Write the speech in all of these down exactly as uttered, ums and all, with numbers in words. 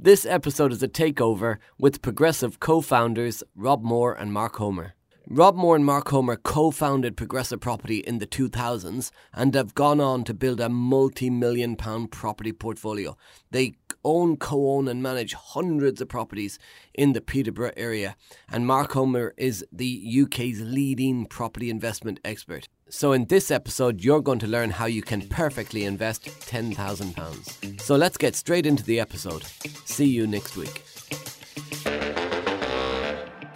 This episode is a takeover with Progressive co-founders Rob Moore and Mark Homer. Rob Moore and Mark Homer co-founded Progressive Property in the two thousands and have gone on to build a multi-million pound property portfolio. They own, co-own and manage hundreds of properties in the Peterborough area, and Mark Homer is the U K's leading property investment expert. So in this episode, you're going to learn how you can perfectly invest ten thousand pounds. So let's get straight into the episode. See you next week.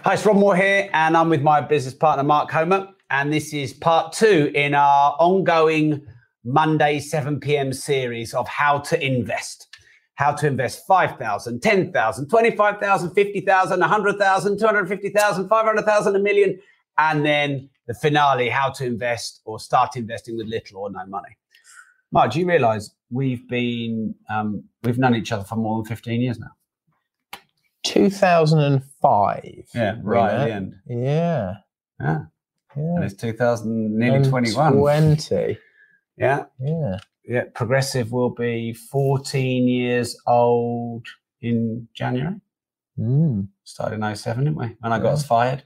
Hi, it's Rob Moore here, and I'm with my business partner, Mark Homer, and this is part two in our ongoing Monday seven p.m. series of how to invest. How to invest five thousand, ten thousand, twenty-five thousand, fifty thousand, one hundred thousand, two hundred fifty thousand, five hundred thousand, a million, and then the finale, how to invest or start investing with little or no money. Mark, do you realise we've been, um, we've known each other for more than fifteen years now? two thousand five. Yeah, right at the end. Yeah. Yeah. yeah. And it's two thousand, nearly twenty-one. twenty. Yeah. Yeah. Yeah. Progressive will be fourteen years old in January. Mm. Started in oh seven, didn't we? When yeah. I got us fired.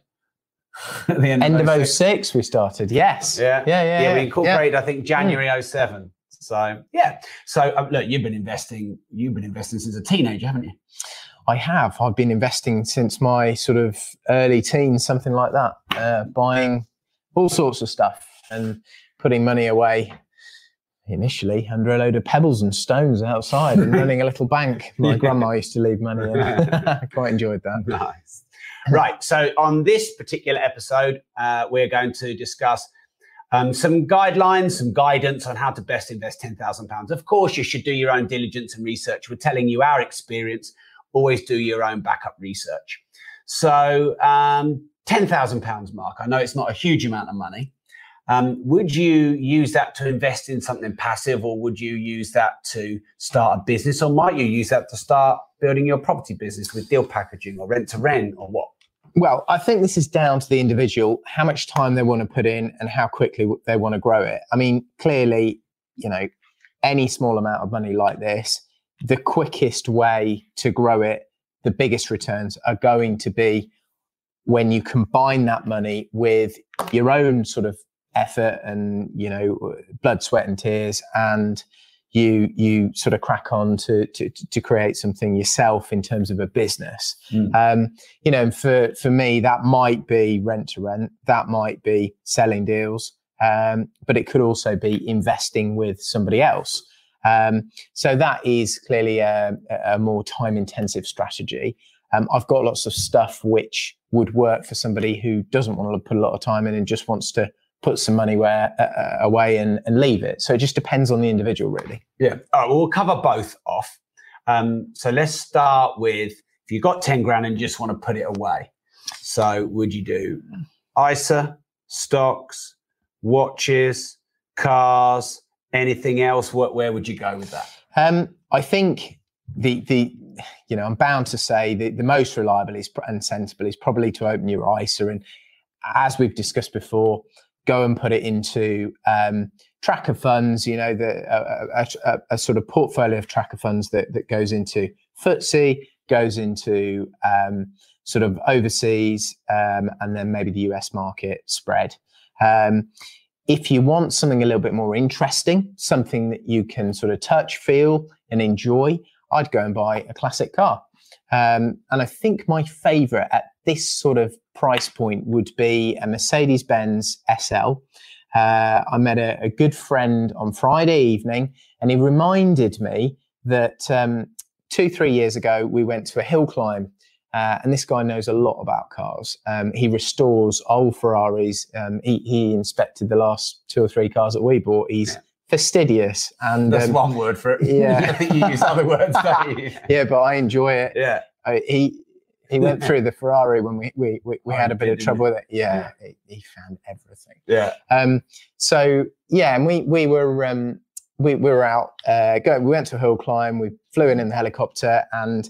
At the end, end of oh six we started, yes. Yeah, yeah, yeah. yeah we incorporated, yeah. I think, January oh seven. So, yeah. So, um, look, you've been investing, you've been investing since a teenager, haven't you? I have. I've been investing since my sort of early teens, something like that, uh, buying all sorts of stuff and putting money away initially under a load of pebbles and stones outside and running a little bank. My yeah. grandma used to leave money in. I quite enjoyed that. Nice. Right, so on this particular episode, uh, we're going to discuss um, some guidelines, some guidance on how to best invest ten thousand pounds. Of course, you should do your own diligence and research. We're telling you our experience. Always do your own backup research. So um, ten thousand pounds, Mark, I know it's not a huge amount of money. Um, would you use that to invest in something passive, or would you use that to start a business, or might you use that to start building your property business with deal packaging or rent-to-rent or what? Well, I think this is down to the individual, how much time they want to put in and how quickly they want to grow it. I mean, clearly, you know, any small amount of money like this, the quickest way to grow it, the biggest returns are going to be when you combine that money with your own sort of effort and, you know, blood, sweat and tears, and you you sort of crack on to to, to create something yourself in terms of a business. Mm. Um, you know, for, for me, that might be rent-to-rent, that might be selling deals, um, but it could also be investing with somebody else. Um, so that is clearly a, a more time-intensive strategy. Um, I've got lots of stuff which would work for somebody who doesn't want to put a lot of time in and just wants to put some money where, uh, away and, and leave it. So it just depends on the individual, really. Yeah. All right, well, we'll cover both off. Um, so let's start with, if you've got ten grand and just want to put it away. So would you do I S A, stocks, watches, cars, anything else? What, where would you go with that? Um, I think the, the you know, I'm bound to say the, the most reliable is, and sensible is probably to open your I S A. And as we've discussed before, go and put it into um, tracker funds, you know, the, uh, a, a, a sort of portfolio of tracker funds that, that goes into F T S E, goes into um, sort of overseas, um, and then maybe the U S market spread. Um, if you want something a little bit more interesting, something that you can sort of touch, feel and enjoy, I'd go and buy a classic car. Um, and I think my favorite at this sort of price point would be a Mercedes-Benz S L. Uh, I met a, a good friend on Friday evening, and he reminded me that um, two, three years ago, we went to a hill climb, uh, and this guy knows a lot about cars. Um, he restores old Ferraris. Um, he, he inspected the last two or three cars that we bought. He's yeah. fastidious. And that's um, one word for it. Yeah. I think you use other words, don't you? Yeah, but I enjoy it. Yeah. I, he, he went through the Ferrari when we we, we, we oh, had a bit of trouble with it. Yeah, yeah. It, he found everything. Yeah. Um. So yeah, and we we were um we, we were out uh go we went to a hill climb. We flew in in the helicopter and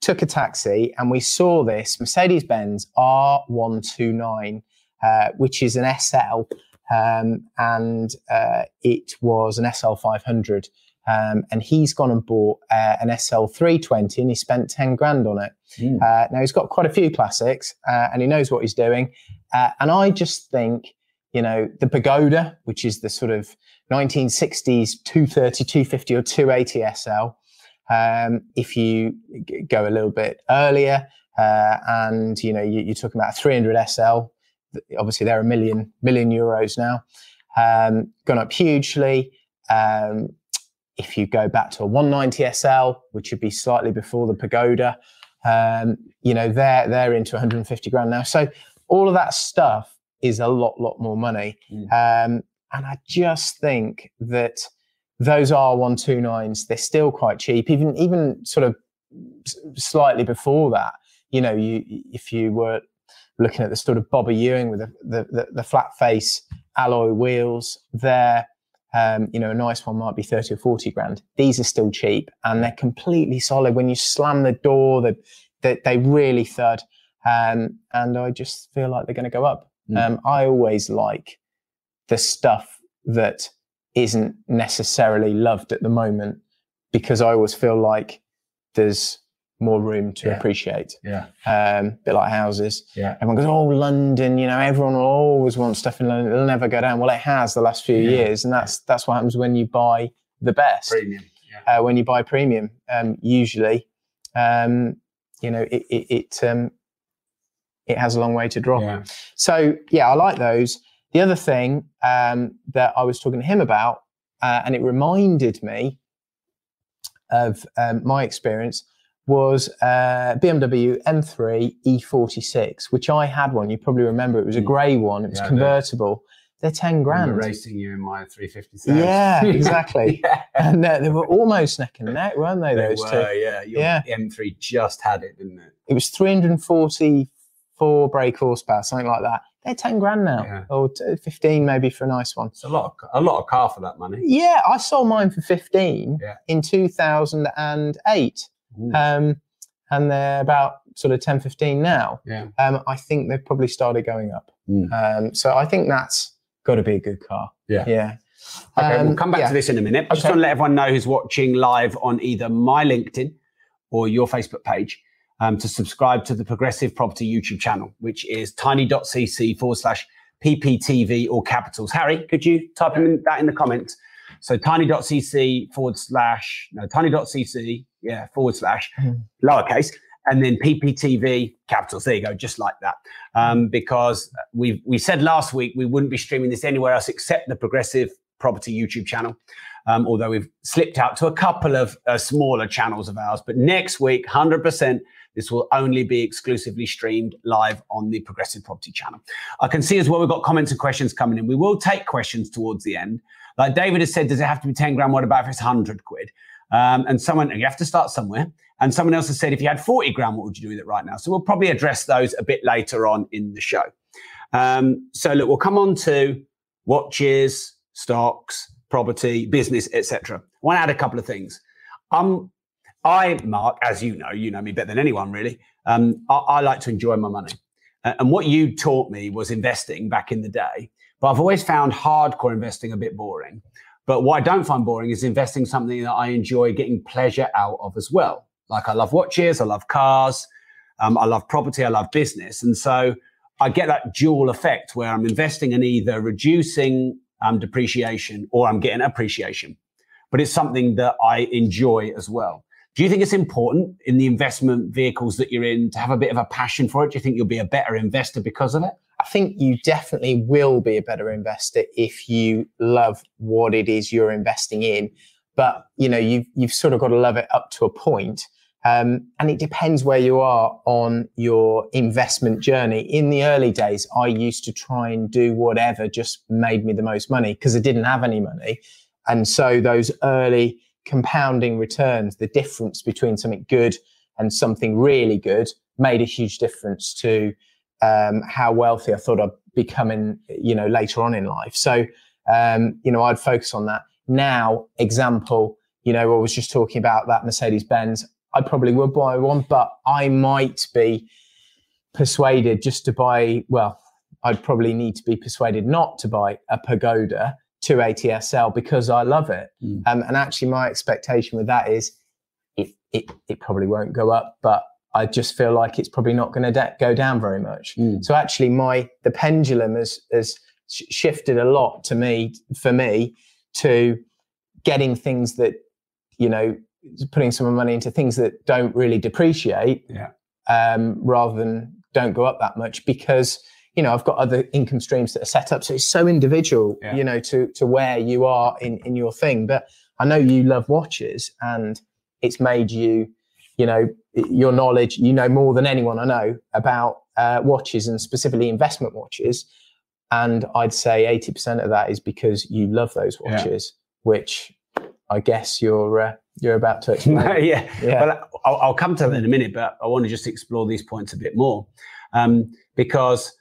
took a taxi, and we saw this Mercedes-Benz R one twenty-nine, uh, which is an S L, um, and uh, it was an S L five hundred. Um, and he's gone and bought uh, an S L three twenty, and he spent ten grand on it. Mm. Uh, now, he's got quite a few classics, uh, and he knows what he's doing. Uh, and I just think, you know, the Pagoda, which is the sort of nineteen sixties two thirty, two fifty or two eighty S L, um, if you g- go a little bit earlier uh, and, you know, you, you're talking about a three hundred S L, obviously they're a million, million euros now, um, gone up hugely. Um, If you go back to a one ninety S L, which would be slightly before the Pagoda, um, you know, they're, they're into one hundred fifty grand now. So all of that stuff is a lot, lot more money. Mm. Um, and I just think that those R one twenty-nines, they're still quite cheap, even, even sort of slightly before that. You know, you, if you were looking at the sort of Bobber Ewing with the, the, the, the flat face alloy wheels, they're, Um, you know, a nice one might be thirty or forty grand. These are still cheap, and they're completely solid. When you slam the door, that they, they really thud. Um, and I just feel like they're going to go up. Mm. Um, I always like the stuff that isn't necessarily loved at the moment, because I always feel like there's more room to yeah. appreciate. Yeah. Um, bit like houses. Yeah. Everyone goes, oh, London, you know, everyone will always want stuff in London. It'll never go down. Well, it has the last few yeah. years. And that's, that's what happens when you buy the best. Premium. Yeah. Uh, when you buy premium, um, usually, um, you know, it, it, it, um, it has a long way to drop. Yeah. So yeah, I like those. The other thing, um, that I was talking to him about, uh, and it reminded me of, um, my experience, was uh, B M W M three E forty-six, which I had one. You probably remember it was a grey one. It was yeah, convertible. They're ten grand. Racing you in my three fifty-seven. Yeah, exactly. yeah. And uh, they were almost neck and neck, weren't they? Those they were, two. Yeah. Your yeah. M three just had it, didn't it? It was three hundred forty-four brake horsepower, something like that. They're ten grand now, yeah. or fifteen maybe for a nice one. It's a lot, of, a lot of car for that money. Yeah, I sold mine for fifteen yeah. in two thousand eight. Um, and they're about sort of ten, fifteen now. Yeah. Um, I think they've probably started going up. Mm. Um, so I think that's got to be a good car. Yeah. Yeah. Okay, um, we'll come back yeah. to this in a minute. I just okay. want to let everyone know who's watching live on either my LinkedIn or your Facebook page um, to subscribe to the Progressive Property YouTube channel, which is tiny.cc forward slash PPTV or capitals. Harry, could you type in that in the comments? So tiny.cc forward slash, no, tiny.cc, yeah, forward slash, lowercase, and then P P T V, capitals. There you go, just like that. Um, because we we said last week we wouldn't be streaming this anywhere else except the Progressive Property YouTube channel, um, although we've slipped out to a couple of uh, smaller channels of ours. But next week, one hundred percent, this will only be exclusively streamed live on the Progressive Property channel. I can see as well we've got comments and questions coming in. We will take questions towards the end. Like David has said, does it have to be ten grand? What about if it's one hundred quid? Um, and someone, you have to start somewhere. And someone else has said, if you had forty grand, what would you do with it right now? So we'll probably address those a bit later on in the show. Um, so look, we'll come on to watches, stocks, property, business, et cetera. I want to add a couple of things. Um, I, Mark, as you know, you know me better than anyone really. Um, I, I like to enjoy my money. Uh, and what you taught me was investing back in the day. But I've always found hardcore investing a bit boring. But what I don't find boring is investing something that I enjoy getting pleasure out of as well. Like I love watches, I love cars, um, I love property, I love business. And so I get that dual effect where I'm investing in either reducing um, depreciation or I'm getting appreciation. But it's something that I enjoy as well. Do you think it's important in the investment vehicles that you're in to have a bit of a passion for it? Do you think you'll be a better investor because of it? I think you definitely will be a better investor if you love what it is you're investing in. But, you know, you've, you've sort of got to love it up to a point. Um, and it depends where you are on your investment journey. In the early days, I used to try and do whatever just made me the most money because I didn't have any money. And so those early compounding returns, the difference between something good and something really good made a huge difference to um, how wealthy I thought I'd become in, you know, later on in life. So, um, you know, I'd focus on that. Now, example, you know, I was just talking about that Mercedes-Benz. I probably would buy one, but I might be persuaded just to buy, well, I'd probably need to be persuaded not to buy a Pagoda two eighty S L because I love it. Mm. Um, and actually my expectation with that is it, it, it probably won't go up, but I just feel like it's probably not going to de- go down very much. Mm. So actually my, the pendulum has, has sh- shifted a lot to me, for me, to getting things that, you know, putting some money into things that don't really depreciate, yeah. um, rather than don't go up that much, because, you know, I've got other income streams that are set up. So it's so individual, yeah. you know, to, to where you are in, in your thing. But I know you love watches, and it's made you, you know, your knowledge, you know, more than anyone I know about uh, watches, and specifically investment watches. And I'd say eighty percent of that is because you love those watches, yeah. which I guess you're uh, you're about to explain. yeah. yeah, well, I'll, I'll come to that in a minute, but I want to just explore these points a bit more, um, because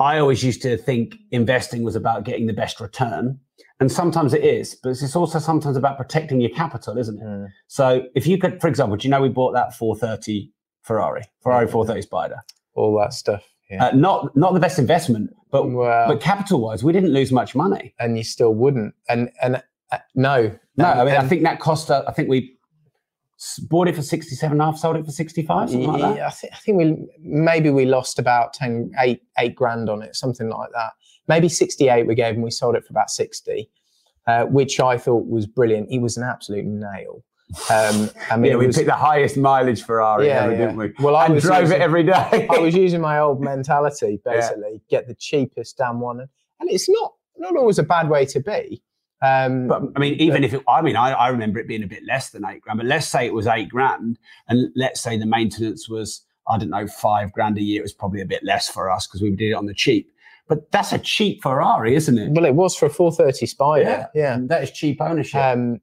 I always used to think investing was about getting the best return, and sometimes it is, but it's also sometimes about protecting your capital, isn't it? Mm. So if you could, for example, do you know we bought that four thirty Ferrari, Ferrari yeah, four thirty Spider? All that stuff. Yeah. Uh, not not the best investment, but well, but capital-wise, we didn't lose much money. And you still wouldn't. And and uh, no. No, um, I mean, I think that cost, uh, I think we bought it for sixty-seven and a half, sold it for sixty-five, something yeah, like that. I, th- I think we maybe we lost about ten, eight, eight grand on it, something like that. Maybe sixty-eight we gave him, we sold it for about sixty, uh, which I thought was brilliant. He was an absolute nail. Um, I mean, yeah, we was, picked the highest mileage Ferrari yeah, ever, yeah. didn't we? Well, I and drove using, it every day. I was using my old mentality, basically, yeah. get the cheapest damn one. And it's not not always a bad way to be. Um, but I mean, even but, if it, I mean, I, I remember it being a bit less than eight grand, but let's say it was eight grand, and let's say the maintenance was, I don't know, five grand a year. It was probably a bit less for us because we did it on the cheap. But that's a cheap Ferrari, isn't it? Well, it was for a four thirty Spider. Yeah, yeah. That is cheap ownership. Um,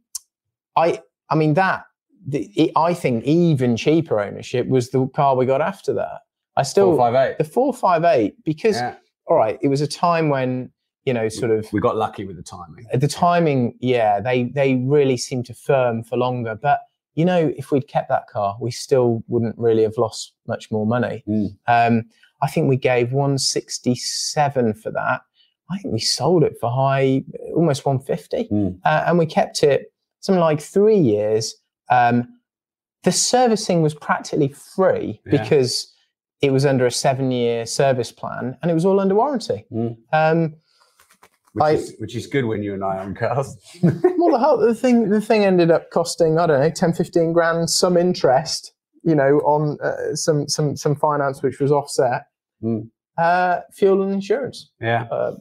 I, I mean, that the, it, I think even cheaper ownership was the car we got after that. I still four fifty-eight. The four fifty-eight, because yeah. all right, it was a time when, you know, sort of, we got lucky with the timing. The timing, yeah, they they really seemed to firm for longer. But you know, if we'd kept that car, we still wouldn't really have lost much more money. Mm. Um, I think we gave one sixty-seven for that. I think we sold it for high, almost one fifty, mm. uh, and we kept it something like three years. Um, the servicing was practically free yeah. because it was under a seven-year service plan, and it was all under warranty. Mm. Um, Which, I, is, which is good when you and I own cars. Well, the whole, the thing the thing ended up costing, I don't know, ten, fifteen grand, some interest, you know, on uh, some some some finance, which was offset, mm. uh, fuel and insurance. Yeah. Uh,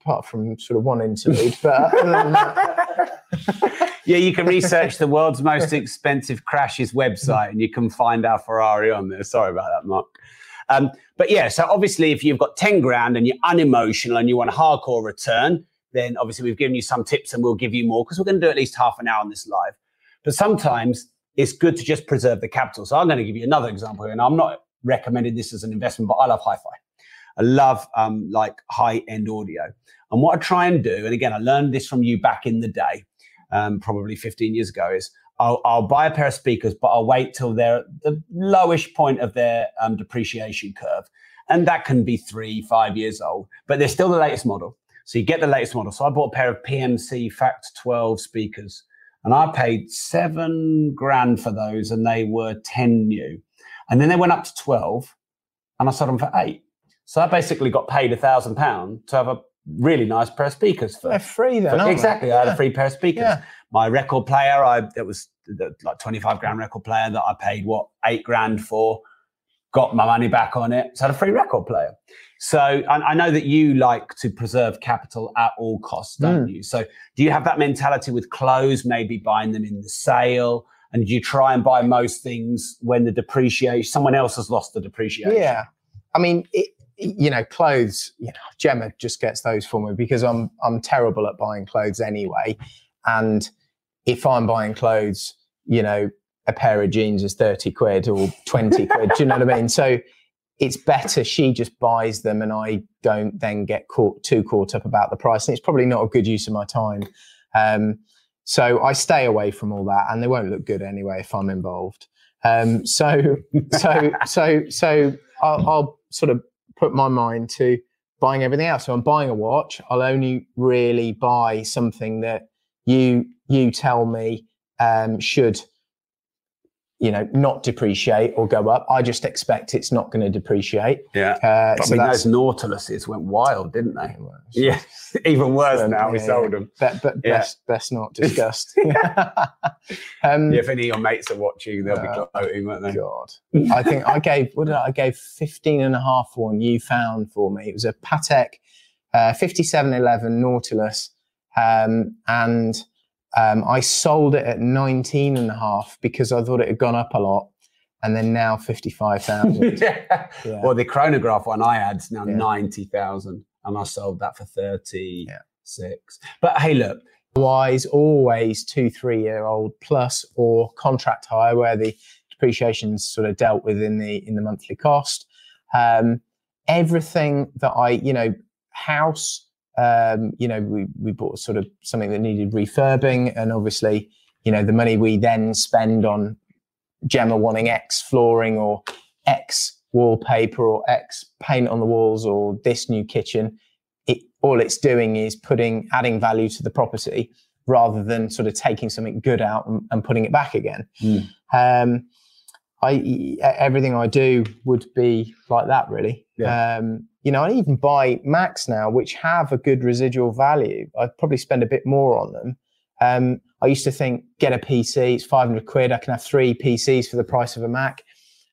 apart from sort of one interlude, but other than that. Yeah, you can research the world's most expensive crashes website, and you can find our Ferrari on there. Sorry about that, Mark. Um, but yeah, so obviously if you've got ten grand and you're unemotional and you want a hardcore return, then obviously we've given you some tips, and we'll give you more because we're going to do at least half an hour on this live. But sometimes it's good to just preserve the capital. So I'm going to give you another example, and I'm not recommending this as an investment, but I love hi-fi. I love um, like high-end audio. And what I try and do, and again, I learned this from you back in the day, um, probably fifteen years ago, is I'll, I'll buy a pair of speakers, but I'll wait till they're at the lowish point of their um, depreciation curve. And that can be three, five years old, but they're still the latest model. So you get the latest model. So I bought a pair of P M C Fact twelve speakers, and I paid seven grand for those, and they were ten new. And then they went up to twelve, and I sold them for eight. So I basically got paid a thousand pounds to have a really nice pair of speakers. For, they're free then, for, aren't exactly, they? I had yeah. a free pair of speakers. Yeah. My record player, I it was like twenty-five grand record player that I paid, what, eight grand for, got my money back on it. So I had a free record player. So I, I know that you like to preserve capital at all costs, don't mm. you? So do you have that mentality with clothes, maybe buying them in the sale? And do you try and buy most things when the depreciation, someone else has lost the depreciation? Yeah. I mean, it, you know, clothes, you know, Gemma just gets those for me because I'm I'm terrible at buying clothes anyway. And if I'm buying clothes, you know, a pair of jeans is thirty quid or twenty quid. Do you know what I mean? So it's better she just buys them and I don't then get caught too caught up about the price. And it's probably not a good use of my time. Um, so I stay away from all that, and they won't look good anyway if I'm involved. Um, so, so, so, so I'll, I'll sort of put my mind to buying everything else. So I'm buying a watch. I'll only really buy something that you, you tell me, um, should, you know, not depreciate or go up. I just expect it's not going to depreciate. Yeah. Uh, so I mean, those Nautiluses went wild, didn't they? Yeah. Even worse um, now, yeah, we sold them. But, but yeah. best, best not discussed. um, yeah, if any of your mates are watching, they'll uh, be gloating, won't they? God. I think I gave, what did I, I gave fifteen and a half for one you found for me. It was a Patek uh, fifty-seven eleven Nautilus. Um, and Um, I sold it at nineteen and a half because I thought it had gone up a lot, and then now fifty-five thousand. Yeah. Yeah. Well, the Chronograph one I had is now yeah. ninety thousand, and I sold that for thirty-six. Yeah. But hey, look, wise, always two, three year old plus or contract hire where the depreciation's sort of dealt with in the, in the monthly cost. Um, everything that I, you know, house, Um, you know, we, we bought sort of something that needed refurbing, and obviously, you know, the money we then spend on Gemma wanting X flooring or X wallpaper or X paint on the walls or this new kitchen, it, all it's doing is putting, adding value to the property rather than sort of taking something good out and, and putting it back again. Mm. Um, I, everything I do would be like that, really. Yeah. Um, you know, I even buy Macs now, which have a good residual value. I'd probably spend a bit more on them. Um, I used to think, get a P C, it's five hundred quid. I can have three P Cs for the price of a Mac.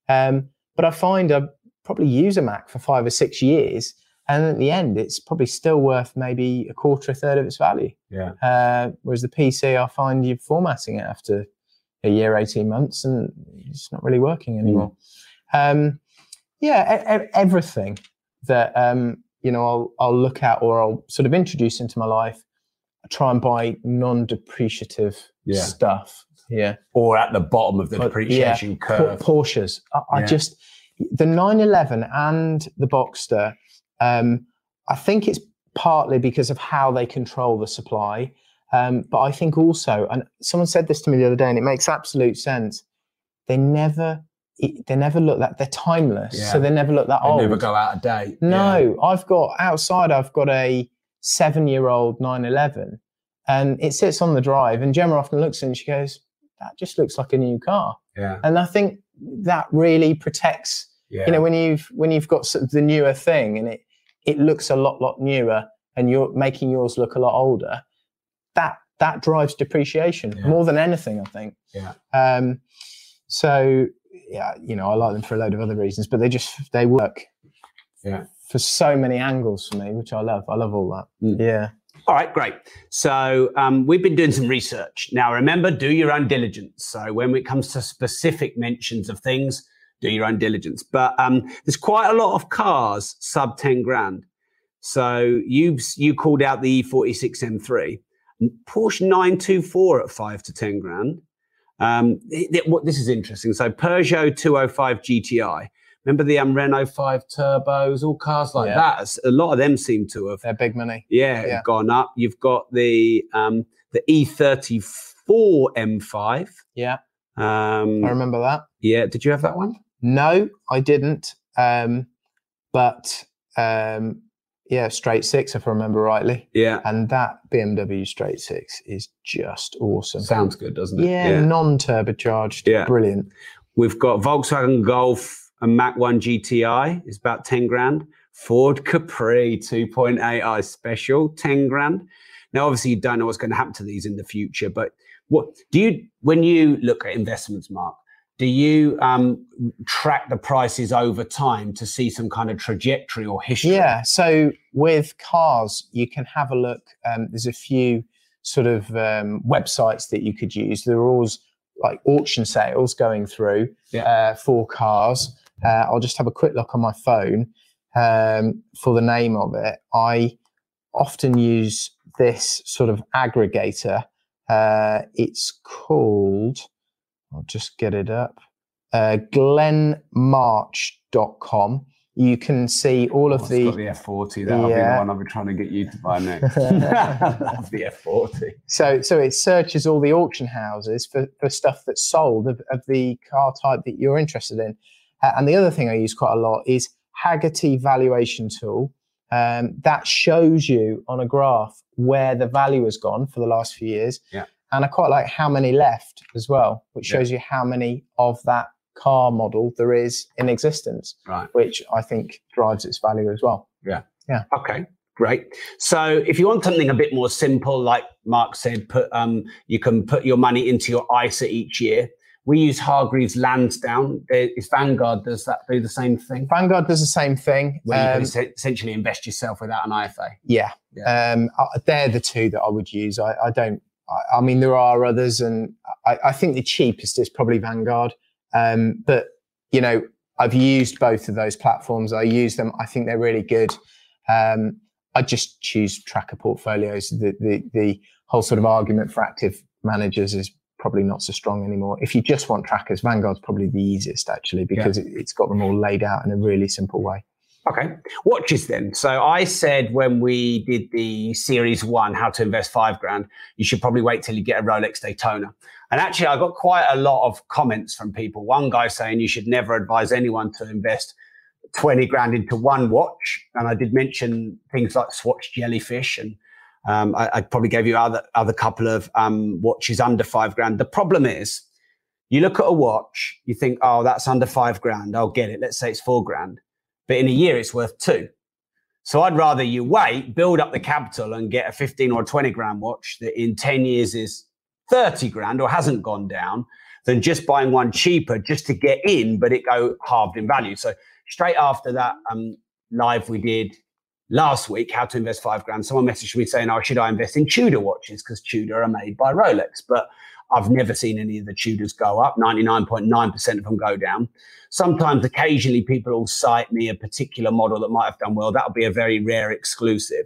Um, but I find I probably use a Mac for five or six years. And at the end, it's probably still worth maybe a quarter, a third of its value. Yeah. Uh, whereas the P C, I find you're formatting it after a year, eighteen months, and it's not really working anymore. Mm. Um, yeah, e- everything that, um, you know, I'll, I'll look at or I'll sort of introduce into my life, I try and buy non-depreciative yeah. stuff. Yeah. Or at the bottom of the but, depreciation yeah. curve. P- Porsches. I, I yeah. just, the nine eleven and the Boxster, um, I think it's partly because of how they control the supply. Um, but I think also, and someone said this to me the other day, and it makes absolute sense. They never, they never look that, they're timeless. Yeah. So they never look that they old. They never go out of date. No, yeah. I've got outside, I've got a seven year old nine eleven, and it sits on the drive, and Gemma often looks at it and she goes, that just looks like a new car. Yeah. And I think that really protects, yeah. you know, when you've, when you've got sort of the newer thing and it, it looks a lot, lot newer, and you're making yours look a lot older. That that drives depreciation yeah. more than anything, I think. Yeah. Um, so yeah, you know, I like them for a load of other reasons, but they just they work. Yeah. For so many angles for me, which I love. I love all that. Mm. Yeah. All right, great. So um, we've been doing some research. Now, remember, do your own diligence. So when it comes to specific mentions of things, do your own diligence. But um, there's quite a lot of cars sub ten grand. So you you called out the E forty-six M three. Porsche nine two four at five to ten grand. Um, it, it, what this is interesting. So Peugeot two oh five G T I. Remember the um, Renault five turbos, all cars like yeah. that. A lot of them seem to have they're big money. Yeah, yeah. gone up. You've got the um, the E thirty-four M five. Yeah, um, I remember that. Yeah, did you have that one? No, I didn't. Um, but. Um, Yeah, straight six, if I remember rightly. Yeah. And that B M W straight six is just awesome. Sounds good, doesn't it? Yeah, yeah. non-turbocharged. Yeah. Brilliant. We've got Volkswagen Golf and Mach one G T I. It's about ten grand. Ford Capri two point eight i Special, ten grand. Now, obviously, you don't know what's going to happen to these in the future, but what do you, when you look at investments, Mark, do you um, track the prices over time to see some kind of trajectory or history? Yeah, so with cars, you can have a look. Um, there's a few sort of um, websites that you could use. There are always like auction sales going through yeah. uh, for cars. Uh, I'll just have a quick look on my phone um, for the name of it. I often use this sort of aggregator. Uh, it's called... I'll just get it up. Uh, glenmarch dot com. You can see all of oh, the, got the F forty. That'll yeah. be the one I'll be trying to get you to buy next. That's the F forty. So, so it searches all the auction houses for, for stuff that's sold of, of the car type that you're interested in. Uh, and the other thing I use quite a lot is Haggerty Valuation Tool. Um, that shows you on a graph where the value has gone for the last few years. Yeah. And I quite like how many left as well, which shows yeah. you how many of that car model there is in existence, right, which I think drives its value as well. Yeah. Yeah. Okay, great. So if you want something a bit more simple, like Mark said, put um, you can put your money into your I S A each year. We use Hargreaves Lansdown. Is Vanguard, does that do the same thing? Vanguard does the same thing. Where um, you can essentially invest yourself without an I F A. Yeah. yeah. Um, they're the two that I would use. I, I don't, I, I mean, there are others, and I, I think the cheapest is probably Vanguard. Um, but, you know, I've used both of those platforms. I use them. I think they're really good. Um, I just choose tracker portfolios. The, the, the whole sort of argument for active managers is probably not so strong anymore. If you just want trackers, Vanguard's probably the easiest, actually, because yeah. it, it's got them all laid out in a really simple way. Okay. Watches then. So I said when we did the series one, how to invest five grand, you should probably wait till you get a Rolex Daytona. And actually I got quite a lot of comments from people. One guy saying you should never advise anyone to invest twenty grand into one watch. And I did mention things like Swatch Jellyfish, and um, I, I probably gave you other, other couple of um, watches under five grand. The problem is you look at a watch, you think, oh, that's under five grand. I'll get it. Let's say it's four grand. But in a year, it's worth two. So I'd rather you wait, build up the capital and get a fifteen or twenty grand watch that in ten years is thirty grand or hasn't gone down, than just buying one cheaper just to get in, but it go halved in value. So straight after that um, live we did last week, how to invest five grand, someone messaged me saying, oh, should I invest in Tudor watches? Because Tudor are made by Rolex. But I've never seen any of the Tudors go up. ninety-nine point nine percent of them go down. Sometimes, occasionally, people will cite me a particular model that might have done well. That'll be a very rare exclusive.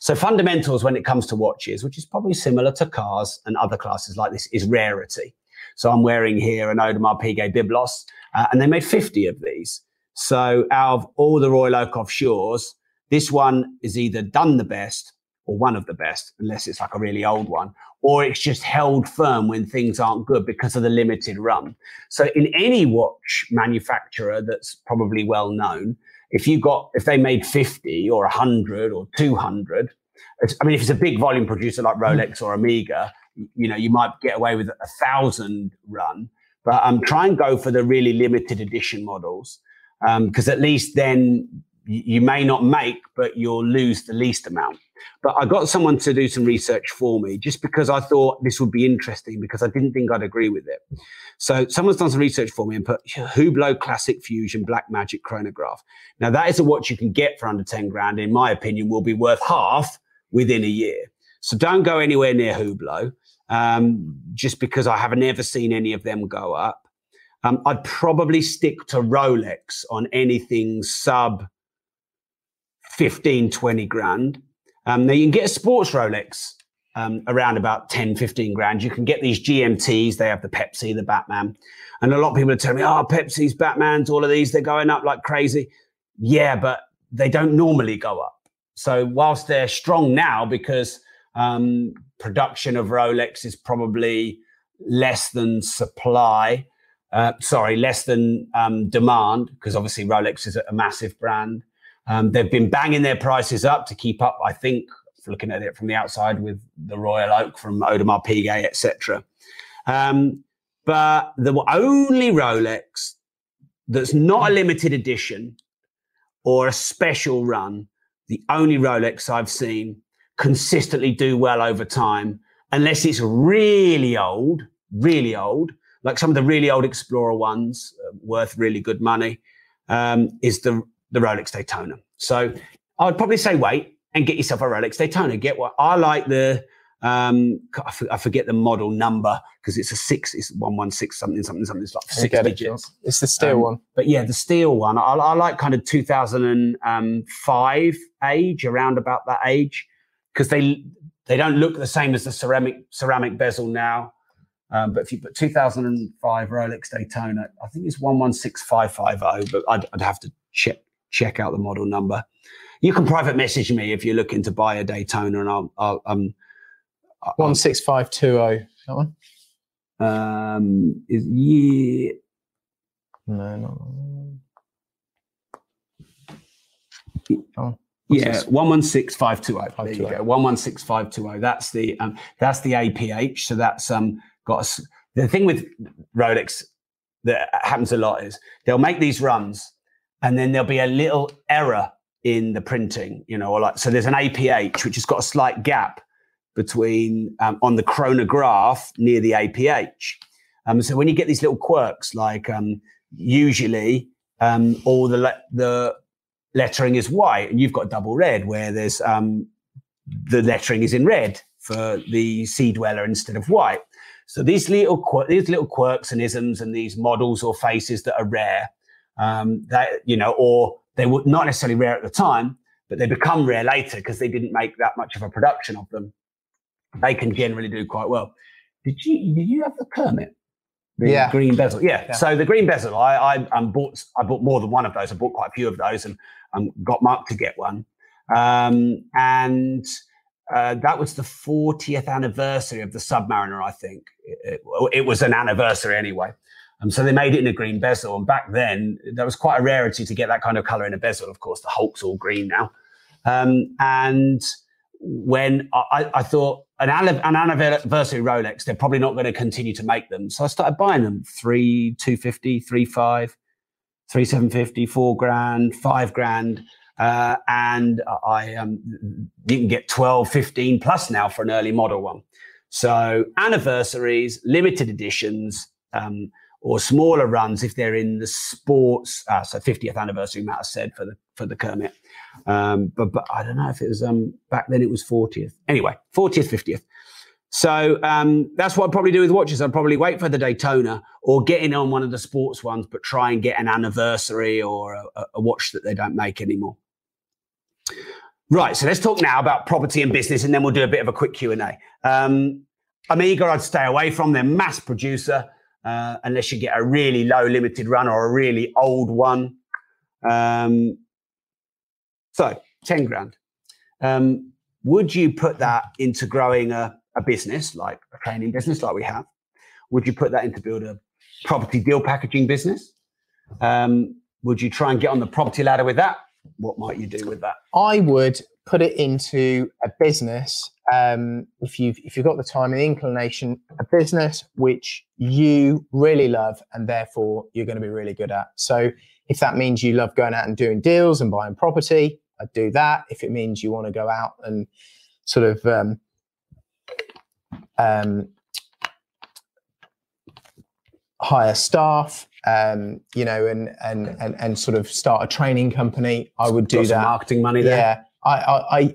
So fundamentals when it comes to watches, which is probably similar to cars and other classes like this, is rarity. So I'm wearing here an Audemars Piguet Biblos, uh, and they made fifty of these. So out of all the Royal Oak offshores, this one is either done the best or one of the best, unless it's like a really old one, or it's just held firm when things aren't good because of the limited run. So in any watch manufacturer that's probably well known, if you got, if they made fifty or one hundred or two hundred, it's, I mean, if it's a big volume producer like Rolex or Omega, you know, you might get away with a thousand run, but um, try and go for the really limited edition models, because um, at least then you, you may not make, but you'll lose the least amount. But I got someone to do some research for me just because I thought this would be interesting, because I didn't think I'd agree with it. So someone's done some research for me and put Hublot Classic Fusion Black Magic Chronograph. Now, that is a watch you can get for under ten grand. In my opinion, will be worth half within a year. So don't go anywhere near Hublot, um, just because I have never seen any of them go up. Um, I'd probably stick to Rolex on anything sub fifteen, twenty grand. Um, now, you can get a sports Rolex um, around about ten, fifteen grand. You can get these G M Ts. They have the Pepsi, the Batman. And a lot of people are telling me, oh, Pepsi's, Batman's, all of these, they're going up like crazy. Yeah, but they don't normally go up. So whilst they're strong now, because um, production of Rolex is probably less than supply, uh, sorry, less than um, demand, because obviously Rolex is a massive brand. Um, they've been banging their prices up to keep up, I think, looking at it from the outside, with the Royal Oak from Audemars Piguet, et cetera. Um, but the only Rolex that's not a limited edition or a special run, the only Rolex I've seen consistently do well over time, unless it's really old, really old, like some of the really old Explorer ones, uh, worth really good money, um, is the... the Rolex Daytona. So I would probably say wait and get yourself a Rolex Daytona. Get what I like, the, um, I, f- I forget the model number, because it's a six, it's one one six something, something, something. It's like six digits. It, it's the steel um, one. But yeah, the steel one. I, I like kind of two thousand five age, around about that age, because they, they don't look the same as the ceramic, ceramic bezel now. Um, but if you put two thousand five Rolex Daytona, I think it's one one six five five zero, but I'd, I'd have to check check out the model number. You can private message me if you're looking to buy a Daytona, and I'll, I'll um one six five two zero. That one. Um, is yeah. No, not. Oh. What's yeah, one one six five two zero. There you go, one one six five two zero. That's the um, that's the A P H. So that's um got a, the thing with Rolex that happens a lot is they'll make these runs, and then there'll be a little error in the printing, you know, or like so. There's an A P H which has got a slight gap between um, on the chronograph near the A P H. Um, so when you get these little quirks, like um, usually um, all the le the lettering is white and you've got double red, where there's um the lettering is in red for the Sea Dweller instead of white. So these little these little quirks and isms and these models or faces that are rare, um that, you know, or they were not necessarily rare at the time, but they become rare later because they didn't make that much of a production of them, they can generally do quite well. Did you did you have the Kermit? The yeah. green bezel. Yeah. yeah. So the green bezel, I, I um, bought I bought more than one of those. I bought quite a few of those and um, got Mark to get one. Um, and uh, that was the fortieth anniversary of the Submariner, I think. It, it, it was an anniversary anyway. Um, so they made it in a green bezel. And back then, there was quite a rarity to get that kind of colour in a bezel. Of course, the Hulk's all green now. Um, and when I, I thought, An, an anniversary Rolex, they're probably not going to continue to make them. So I started buying them, three, two fifty, three, five, three, seven fifty, four grand, five grand. Uh, and I, um, you can get twelve, fifteen plus now for an early model one. So anniversaries, limited editions, um, or smaller runs if they're in the sports. Uh, so fiftieth anniversary, Matt has said, for the, for the Kermit. Um, but, but I don't know if it was, um, back then it was fortieth. Anyway, fortieth, fiftieth. So um, that's what I'd probably do with watches. I'd probably wait for the Daytona or get in on one of the sports ones, but try and get an anniversary or a, a watch that they don't make anymore. Right, so let's talk now about property and business, and then we'll do a bit of a quick Q and A. Um, Amiga, I'd stay away from. They're mass producer, uh, unless you get a really low limited run or a really old one. Um, So ten grand. Um, would you put that into growing a, a business, like a training business like we have? Would you put that into build a property deal packaging business? Um, would you try and get on the property ladder with that? What might you do with that? I would put it into a business, um, if you've, if you've got the time and the inclination, a business which you really love and therefore you're going to be really good at. So if that means you love going out and doing deals and buying property, I'd do that. If it means you want to go out and sort of um, um, hire staff, um, you know, and, and and and sort of start a training company, I would do that. Got some marketing money there. Yeah, I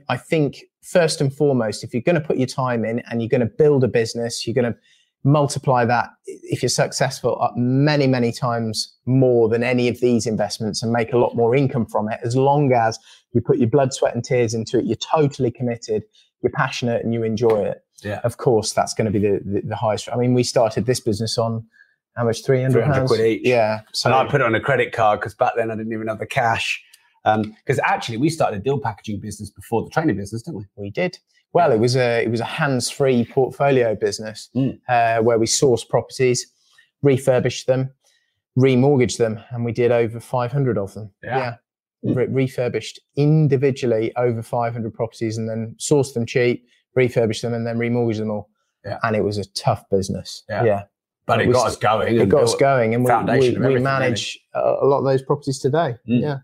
I I think first and foremost, if you're going to put your time in and you're going to build a business, you're going to multiply that, if you're successful, up many, many times more than any of these investments and make a lot more income from it. As long as you put your blood, sweat and tears into it, you're totally committed, you're passionate and you enjoy it. Yeah. Of course, that's going to be the, the, the highest. I mean, we started this business on how much? three hundred quid each. Yeah. So and I put it on a credit card because back then I didn't even have the cash. Because um, actually we started a deal packaging business before the training business, didn't we? We did. Well, it was a it was a hands-free portfolio business, mm. uh, where we sourced properties, refurbished them, remortgaged them, and we did over five hundred of them. Yeah, yeah. Mm. Re refurbished individually over five hundred properties, and then sourced them cheap, refurbished them, and then remortgaged them all. Yeah. And it was a tough business. Yeah, yeah. but it, it was, got us going. It got us going, and we we, we manage really. a lot of those properties today. Mm. Yeah,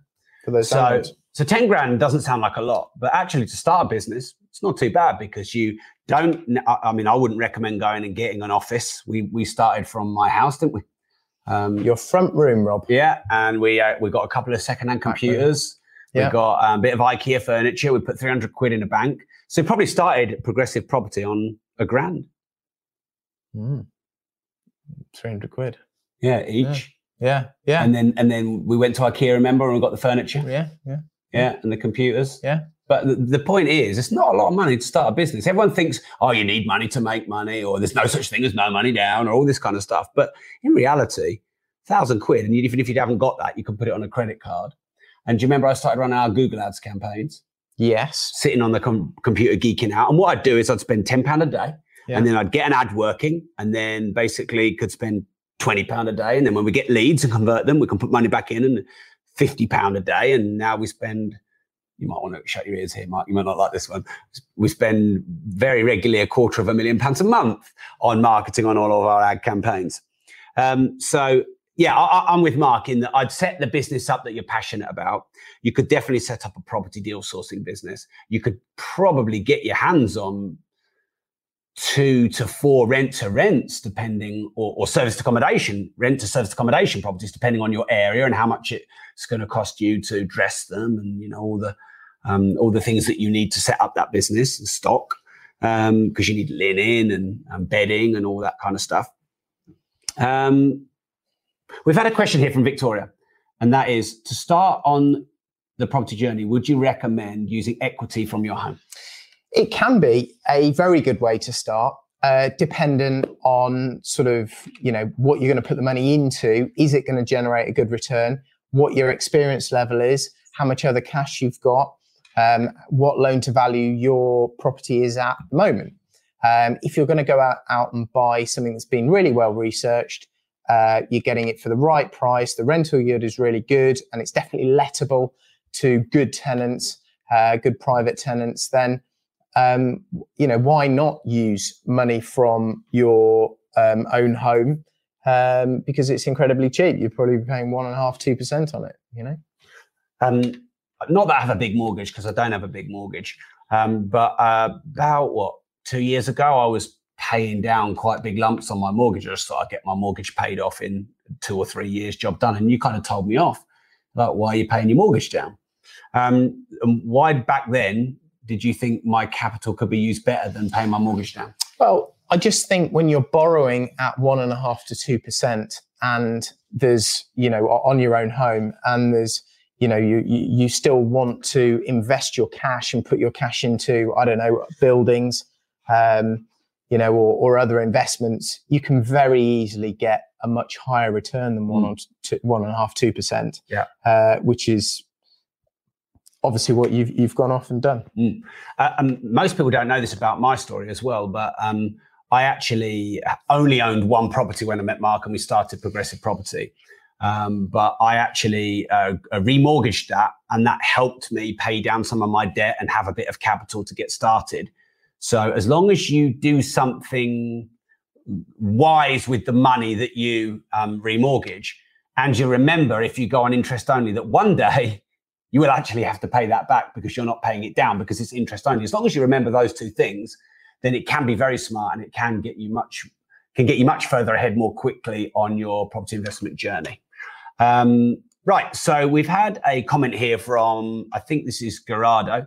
for those. So downloads. so ten grand doesn't sound like a lot, but actually to start a business, it's not too bad because you don't, I mean, I wouldn't recommend going and getting an office. We we started from my house, didn't we? Um, Your front room, Rob. Yeah, and we uh, we got a couple of secondhand computers. Yeah. We got um, a bit of IKEA furniture. We put three hundred quid in a bank. So we probably started Progressive Property on a grand. Mm. three hundred quid. Yeah, each. Yeah, yeah, yeah. And then, and then we went to IKEA, remember, and we got the furniture. Yeah, yeah. Yeah, and the computers. Yeah. But the, the point is, it's not a lot of money to start a business. Everyone thinks, oh, you need money to make money, or there's no such thing as no money down, or all this kind of stuff. But in reality, thousand quid, and even if you haven't got that, you can put it on a credit card. And do you remember I started running our Google Ads campaigns? Yes. Sitting on the com computer geeking out. And what I'd do is I'd spend ten pounds a day, yeah. and then I'd get an ad working, and then basically could spend twenty pounds a day. And then when we get leads and convert them, we can put money back in, and fifty pounds a day. And now we spend, you might want to shut your ears here, Mark, you might not like this one. We spend very regularly a quarter of a million pounds a month on marketing on all of our ad campaigns. Um, so yeah, I, I'm with Mark in that I'd set the business up that you're passionate about. You could definitely set up a property deal sourcing business. You could probably get your hands on two to four rent-to-rents, depending, or, or service accommodation, rent-to-service accommodation properties, depending on your area and how much it's going to cost you to dress them, and you know all the um, all the things that you need to set up that business and stock, because um, you need linen and, and bedding and all that kind of stuff. Um, we've had a question here from Victoria, and that is, to start on the property journey, would you recommend using equity from your home? It can be a very good way to start, uh, dependent on sort of, you know, what you're going to put the money into. Is it going to generate a good return? What your experience level is, how much other cash you've got, um, what loan to value your property is at the moment. Um, if you're going to go out, out and buy something that's been really well researched, uh, you're getting it for the right price. The rental yield is really good, and it's definitely lettable to good tenants, uh, good private tenants, then Um, you know, why not use money from your um, own home? Um, because it's incredibly cheap. You're probably paying one and a half, two percent on it, you know? Um, not that I have a big mortgage, because I don't have a big mortgage. Um, but uh, about, what, two years ago, I was paying down quite big lumps on my mortgage. I just thought I'd get my mortgage paid off in two or three years, job done. And you kind of told me off, like, why are you paying your mortgage down? Um, and why back then did you think my capital could be used better than paying my mortgage down? Well, I just think when you're borrowing at one and a half to two percent, and there's, you know, on your own home, and there's, you know, you you still want to invest your cash and put your cash into, I don't know, buildings, um, you know, or, or other investments, you can very easily get a much higher return than one mm. or two, one and a half, two percent, yeah, uh, which is obviously what you've, you've gone off and done. Mm. Uh, um, most people don't know this about my story as well, but um, I actually only owned one property when I met Mark and we started Progressive Property. Um, but I actually uh, remortgaged that, and that helped me pay down some of my debt and have a bit of capital to get started. So as long as you do something wise with the money that you um, remortgage, and you remember, if you go on interest only, that one day you will actually have to pay that back because you're not paying it down, because it's interest only. As long as you remember those two things, then it can be very smart, and it can get you much, can get you much further ahead more quickly on your property investment journey. Um, right. So we've had a comment here from, I think this is Gerardo.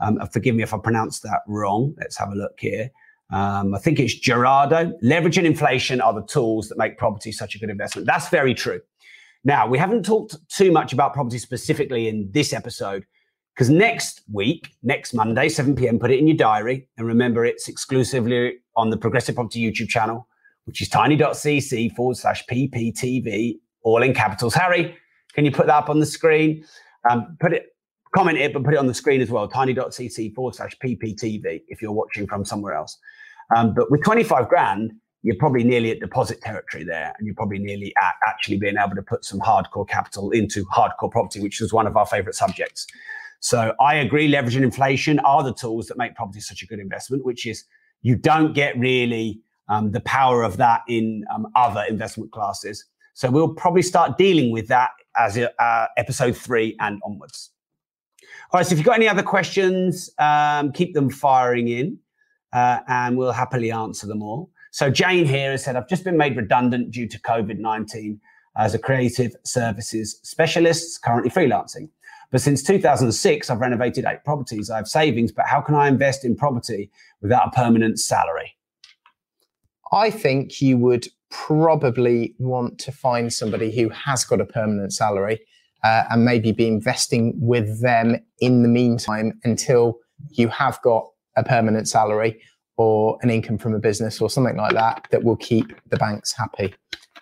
Um, forgive me if I pronounced that wrong. Let's have a look here. Um, I think it's Gerardo. Leverage and inflation are the tools that make property such a good investment. That's very true. Now, we haven't talked too much about property specifically in this episode, because next week, next Monday, seven p m, put it in your diary. And remember, it's exclusively on the Progressive Property YouTube channel, which is tiny.cc forward slash pptv, all in capitals. Harry, can you put that up on the screen? Um, put it, comment it, but put it on the screen as well. Tiny.cc forward slash pptv if you're watching from somewhere else. Um, but with twenty-five grand, you're probably nearly at deposit territory there, and you're probably nearly at actually being able to put some hardcore capital into hardcore property, which is one of our favorite subjects. So I agree, leverage and inflation are the tools that make property such a good investment, which is you don't get really um, the power of that in um, other investment classes. So we'll probably start dealing with that as uh, episode three and onwards. All right, so if you've got any other questions, um, keep them firing in uh, and we'll happily answer them all. So Jane here has said, I've just been made redundant due to COVID nineteen as a creative services specialist, currently freelancing. But since two thousand six, I've renovated eight properties. I have savings, but how can I invest in property without a permanent salary? I think you would probably want to find somebody who has got a permanent salary, uh, and maybe be investing with them in the meantime until you have got a permanent salary or an income from a business or something like that that will keep the banks happy.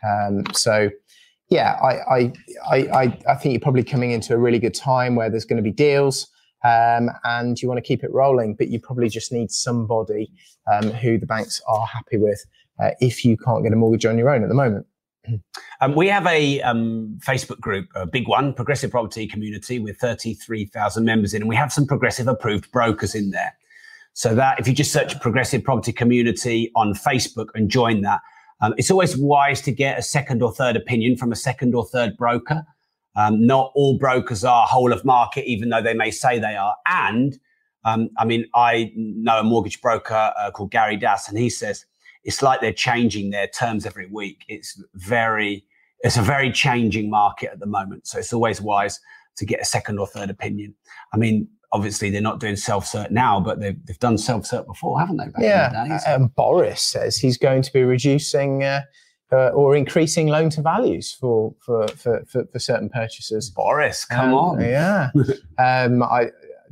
Um, so, yeah, I, I, I, I think you're probably coming into a really good time where there's going to be deals, um, and you want to keep it rolling, but you probably just need somebody um, who the banks are happy with uh, if you can't get a mortgage on your own at the moment. Um, we have a um, Facebook group, a big one, Progressive Property Community, with thirty-three thousand members in, and we have some Progressive approved brokers in there. So that if you just search Progressive Property Community on Facebook and join that, um, it's always wise to get a second or third opinion from a second or third broker. Um, not all brokers are whole of market, even though they may say they are. And um, I mean, I know a mortgage broker uh, called Gary Das, and he says it's like they're changing their terms every week. It's very, it's a very changing market at the moment. So it's always wise to get a second or third opinion. I mean, obviously, they're not doing self-cert now, but they've, they've done self-cert before, haven't they? Back yeah. In the day, so. um, Boris says he's going to be reducing uh, uh, or increasing loan-to-values for for, for for for certain purchases. Boris, come um, on. Yeah. um, I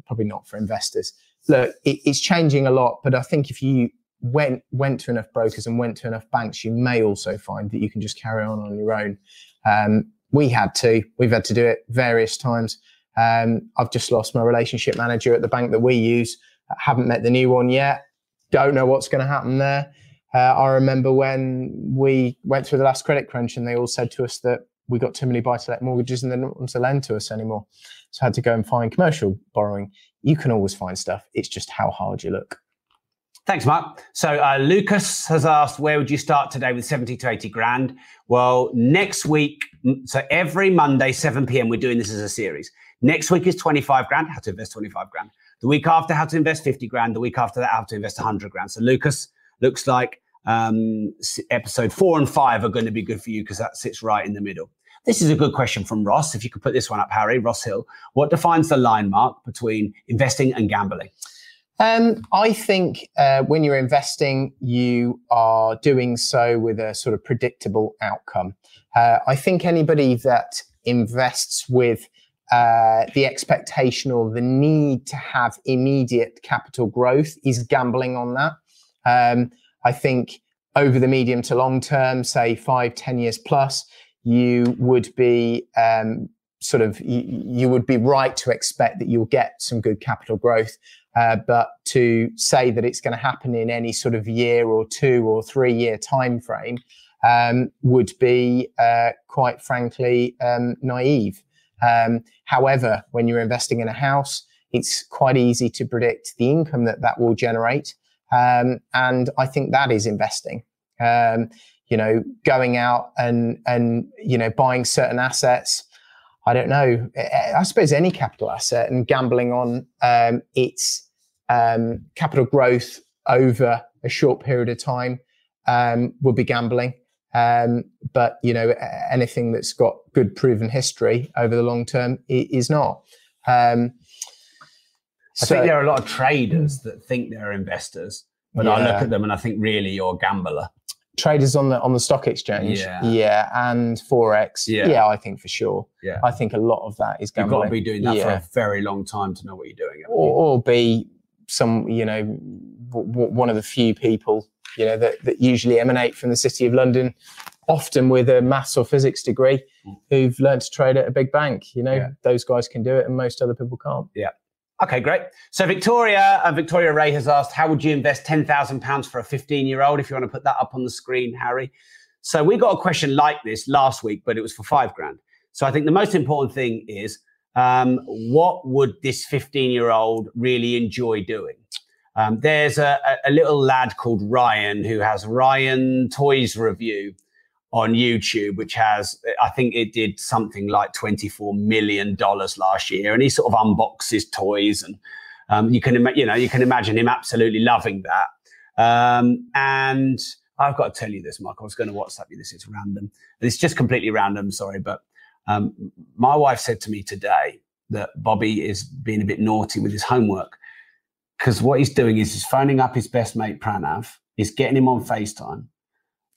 probably not for investors. Look, it, it's changing a lot, but I think if you went went to enough brokers and went to enough banks, you may also find that you can just carry on on your own. Um, we had to. We've had to do it various times. Um, I've just lost my relationship manager at the bank that we use. I haven't met the new one yet. Don't know what's going to happen there. Uh, I remember when we went through the last credit crunch and they all said to us that we got too many buy-to-let mortgages and they didn't want to lend to us anymore. So I had to go and find commercial borrowing. You can always find stuff. It's just how hard you look. Thanks, Mark. So uh, Lucas has asked, where would you start today with seventy to eighty grand? Well, next week, so every Monday, seven p m, we're doing this as a series. Next week is twenty-five grand, how to invest twenty-five grand. The week after, how to invest fifty grand. The week after that, how to invest one hundred grand. So Lucas, looks like um, episode four and five are going to be good for you because that sits right in the middle. This is a good question from Ross. If you could put this one up, Harry, Ross Hill. What defines the line mark between investing and gambling? Um, I think uh, when you're investing, you are doing so with a sort of predictable outcome. Uh, I think anybody that invests with Uh, the expectation or the need to have immediate capital growth is gambling on that. Um, I think over the medium to long term, say five, ten years plus, you would be um, sort of, you, you would be right to expect that you'll get some good capital growth. Uh, but to say that it's going to happen in any sort of year or two or three year time frame um, would be uh, quite frankly um, naive. Um, however, when you're investing in a house, it's quite easy to predict the income that that will generate. Um, and I think that is investing, um, you know, going out and, and, you know, buying certain assets. I don't know, I suppose any capital asset and gambling on um, its um, capital growth over a short period of time um, would be gambling. Um, but, you know, anything that's got good proven history over the long term is not. Um, I so, think there are a lot of traders that think they're investors, but yeah. I look at them and I think really you're a gambler. Traders on the on the stock exchange. Yeah. Yeah. And Forex. Yeah. Yeah, I think for sure. Yeah. I think a lot of that is gambling. You've got to be doing that yeah. for a very long time to know what you're doing. Or, or be some, you know, w- w- one of the few people you know, that, that usually emanate from the City of London, often with a maths or physics degree, who've learned to trade at a big bank. You know, yeah. those guys can do it and most other people can't. Yeah. Okay, great. So Victoria, uh, Victoria Ray has asked, how would you invest ten thousand pounds for a fifteen-year-old? If you want to put that up on the screen, Harry. So we got a question like this last week, but it was for five grand. So I think the most important thing is, um, what would this fifteen-year-old really enjoy doing? Um, there's a, a little lad called Ryan who has Ryan Toys Review on YouTube, which has, I think it did something like twenty-four million dollars last year. And he sort of unboxes toys and um, you can, ima- you know, you can imagine him absolutely loving that. Um, and I've got to tell you this, Michael, I was going to WhatsApp you this. It's random. It's just completely random. Sorry. But um, my wife said to me today that Bobby is being a bit naughty with his homework. Because what he's doing is he's phoning up his best mate, Pranav, he's getting him on FaceTime,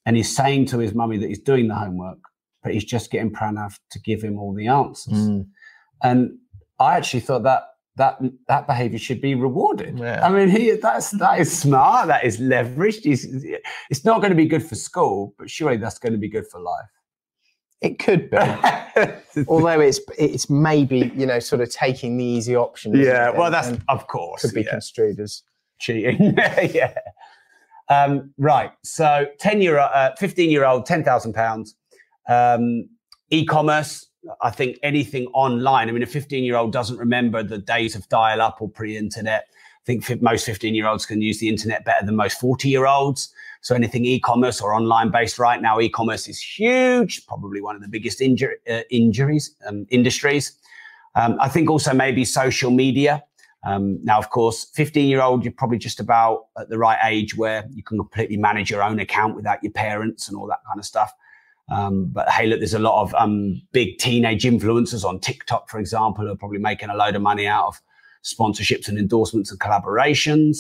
and he's saying to his mummy that he's doing the homework, but he's just getting Pranav to give him all the answers. Mm. And I actually thought that that that behavior should be rewarded. Yeah. I mean, he that's that is smart, that is leveraged. He's, it's not going to be good for school, but surely that's going to be good for life. It could be, although it's it's maybe, you know, sort of taking the easy option. Yeah, well, that's of course could be yeah. construed as cheating. yeah. Um, right. So, ten year, uh, fifteen year old, ten thousand pounds. Um, e-commerce. I think anything online. I mean, a fifteen year old doesn't remember the days of dial up or pre-internet. I think most fifteen year olds can use the internet better than most forty year olds. So anything e-commerce or online based right now, e-commerce is huge, probably one of the biggest injur- uh, injuries, um, industries. Um, I think also maybe social media. Um, now, of course, fifteen year old, you're probably just about at the right age where you can completely manage your own account without your parents and all that kind of stuff. Um, but hey, look, there's a lot of um, big teenage influencers on TikTok, for example, who are probably making a load of money out of sponsorships and endorsements and collaborations.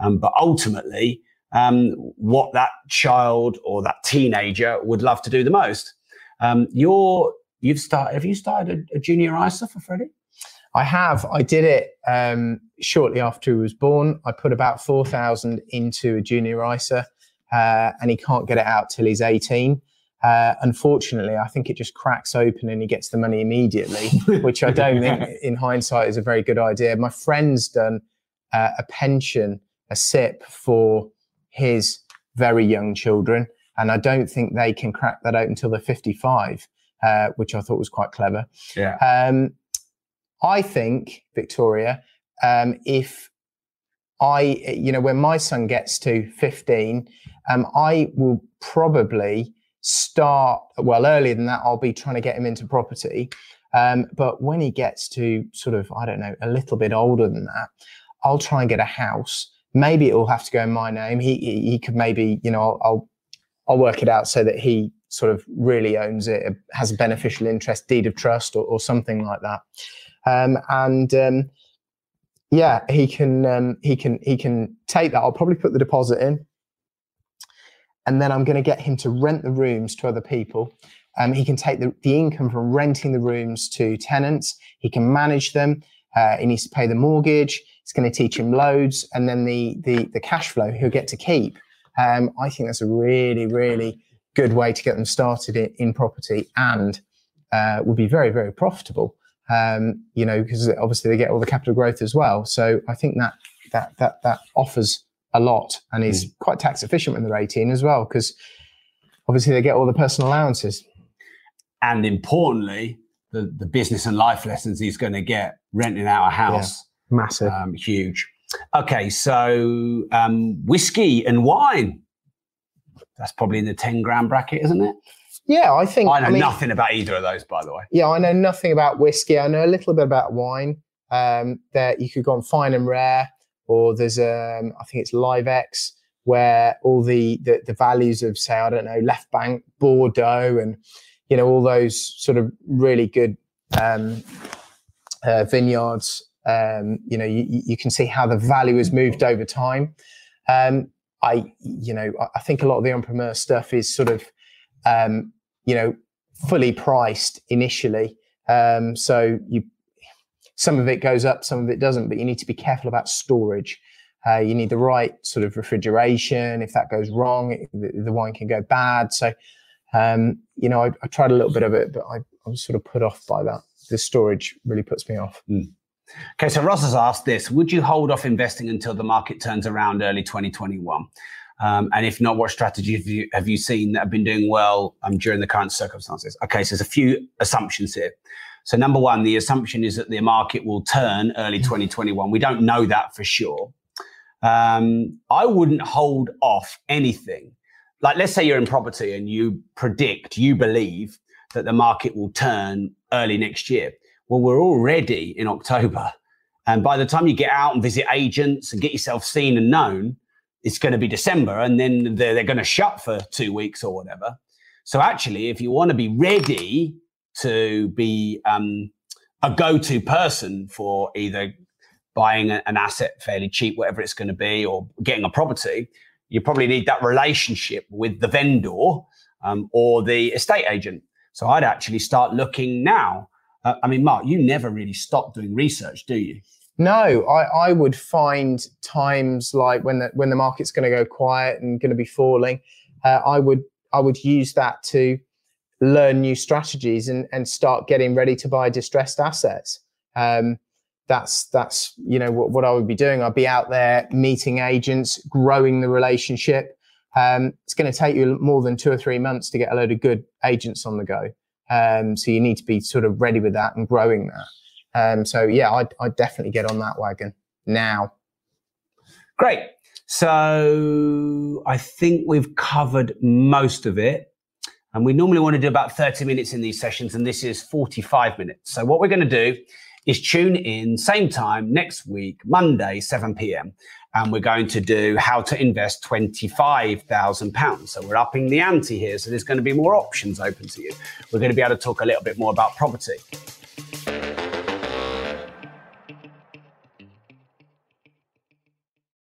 Um, but ultimately, um, what that child or that teenager would love to do the most. Um, you're, you've started, have you started a, a junior I S A for Freddie? I have. I did it um, shortly after he was born. I put about four thousand into a junior I S A, uh, and he can't get it out till he's eighteen. Uh, unfortunately, I think it just cracks open and he gets the money immediately, which I don't think in hindsight is a very good idea. My friend's done uh, a pension, a S I P for his very young children, and I don't think they can crack that out until they're fifty-five, uh, which I thought was quite clever. Yeah. Um, I think, Victoria, um, if I, you know, when my son gets to fifteen, um, I will probably... start well earlier than that. I'll be trying to get him into property, um but when he gets to sort of, I don't know, a little bit older than that, I'll try and get a house. Maybe it will have to go in my name. He he could maybe, you know, I'll, I'll I'll work it out so that he sort of really owns it, has a beneficial interest, deed of trust, or, or something like that. um and um yeah he can um he can he can take that. I'll probably put the deposit in. And then I'm going to get him to rent the rooms to other people. Um, he can take the, the income from renting the rooms to tenants. He can manage them. Uh, he needs to pay the mortgage. It's going to teach him loads. And then the the, the cash flow he'll get to keep. Um, I think that's a really, really good way to get them started in, in property, and uh, would be very, very profitable, um, you know, because obviously they get all the capital growth as well. So I think that that that that offers a lot, and is quite tax efficient when they're eighteen as well, because obviously they get all the personal allowances. And importantly, the, the business and life lessons he's going to get renting out a house. Yeah, massive. Um, huge. Okay, so um, whiskey and wine. That's probably in the ten grand bracket, isn't it? Yeah, I think. I know I mean, nothing about either of those, by the way. Yeah, I know nothing about whiskey. I know a little bit about wine. Um, that you could go on Fine and Rare. Or there's, um, I think it's LiveX, where all the, the the values of, say, I don't know, Left Bank, Bordeaux, and, you know, all those sort of really good um, uh, vineyards, um, you know, you, you can see how the value has moved over time. Um, I, you know, I think a lot of the entrepreneur stuff is sort of, um, you know, fully priced initially. Um, so you Some of it goes up, some of it doesn't, but you need to be careful about storage. Uh, you need the right sort of refrigeration. If that goes wrong, it, the, the wine can go bad. So, um, you know, I, I tried a little bit of it, but I, I was sort of put off by that. The storage really puts me off. Mm. Okay, so Ross has asked this. Would you hold off investing until the market turns around early twenty twenty-one? Um, and if not, what strategies have you, have you seen that have been doing well um, during the current circumstances? Okay, so there's a few assumptions here. So number one, the assumption is that the market will turn early twenty twenty-one. We don't know that for sure. Um, I wouldn't hold off anything. Like, let's say you're in property and you predict, you believe that the market will turn early next year. Well, we're already in October. And by the time you get out and visit agents and get yourself seen and known, it's going to be December, and then they're, they're going to shut for two weeks or whatever. So actually, if you want to be ready to be um, a go-to person for either buying a, an asset fairly cheap, whatever it's going to be, or getting a property, you probably need that relationship with the vendor um, or the estate agent. So I'd actually start looking now. Uh, I mean, Mark, you never really stop doing research, do you? No, I, I would find times like when the, when the market's going to go quiet and going to be falling, uh, I would I would use that to learn new strategies and, and start getting ready to buy distressed assets. Um, that's that's you know what, what I would be doing. I'd be out there meeting agents, growing the relationship. Um, it's going to take you more than two or three months to get a load of good agents on the go. Um, so you need to be sort of ready with that and growing that. Um, so yeah, I'd, I'd definitely get on that wagon now. Great. So I think we've covered most of it. And we normally want to do about thirty minutes in these sessions, and this is forty-five minutes. So what we're going to do is tune in same time next week, Monday, seven p m. And we're going to do how to invest twenty-five thousand pounds. So we're upping the ante here. So there's going to be more options open to you. We're going to be able to talk a little bit more about property.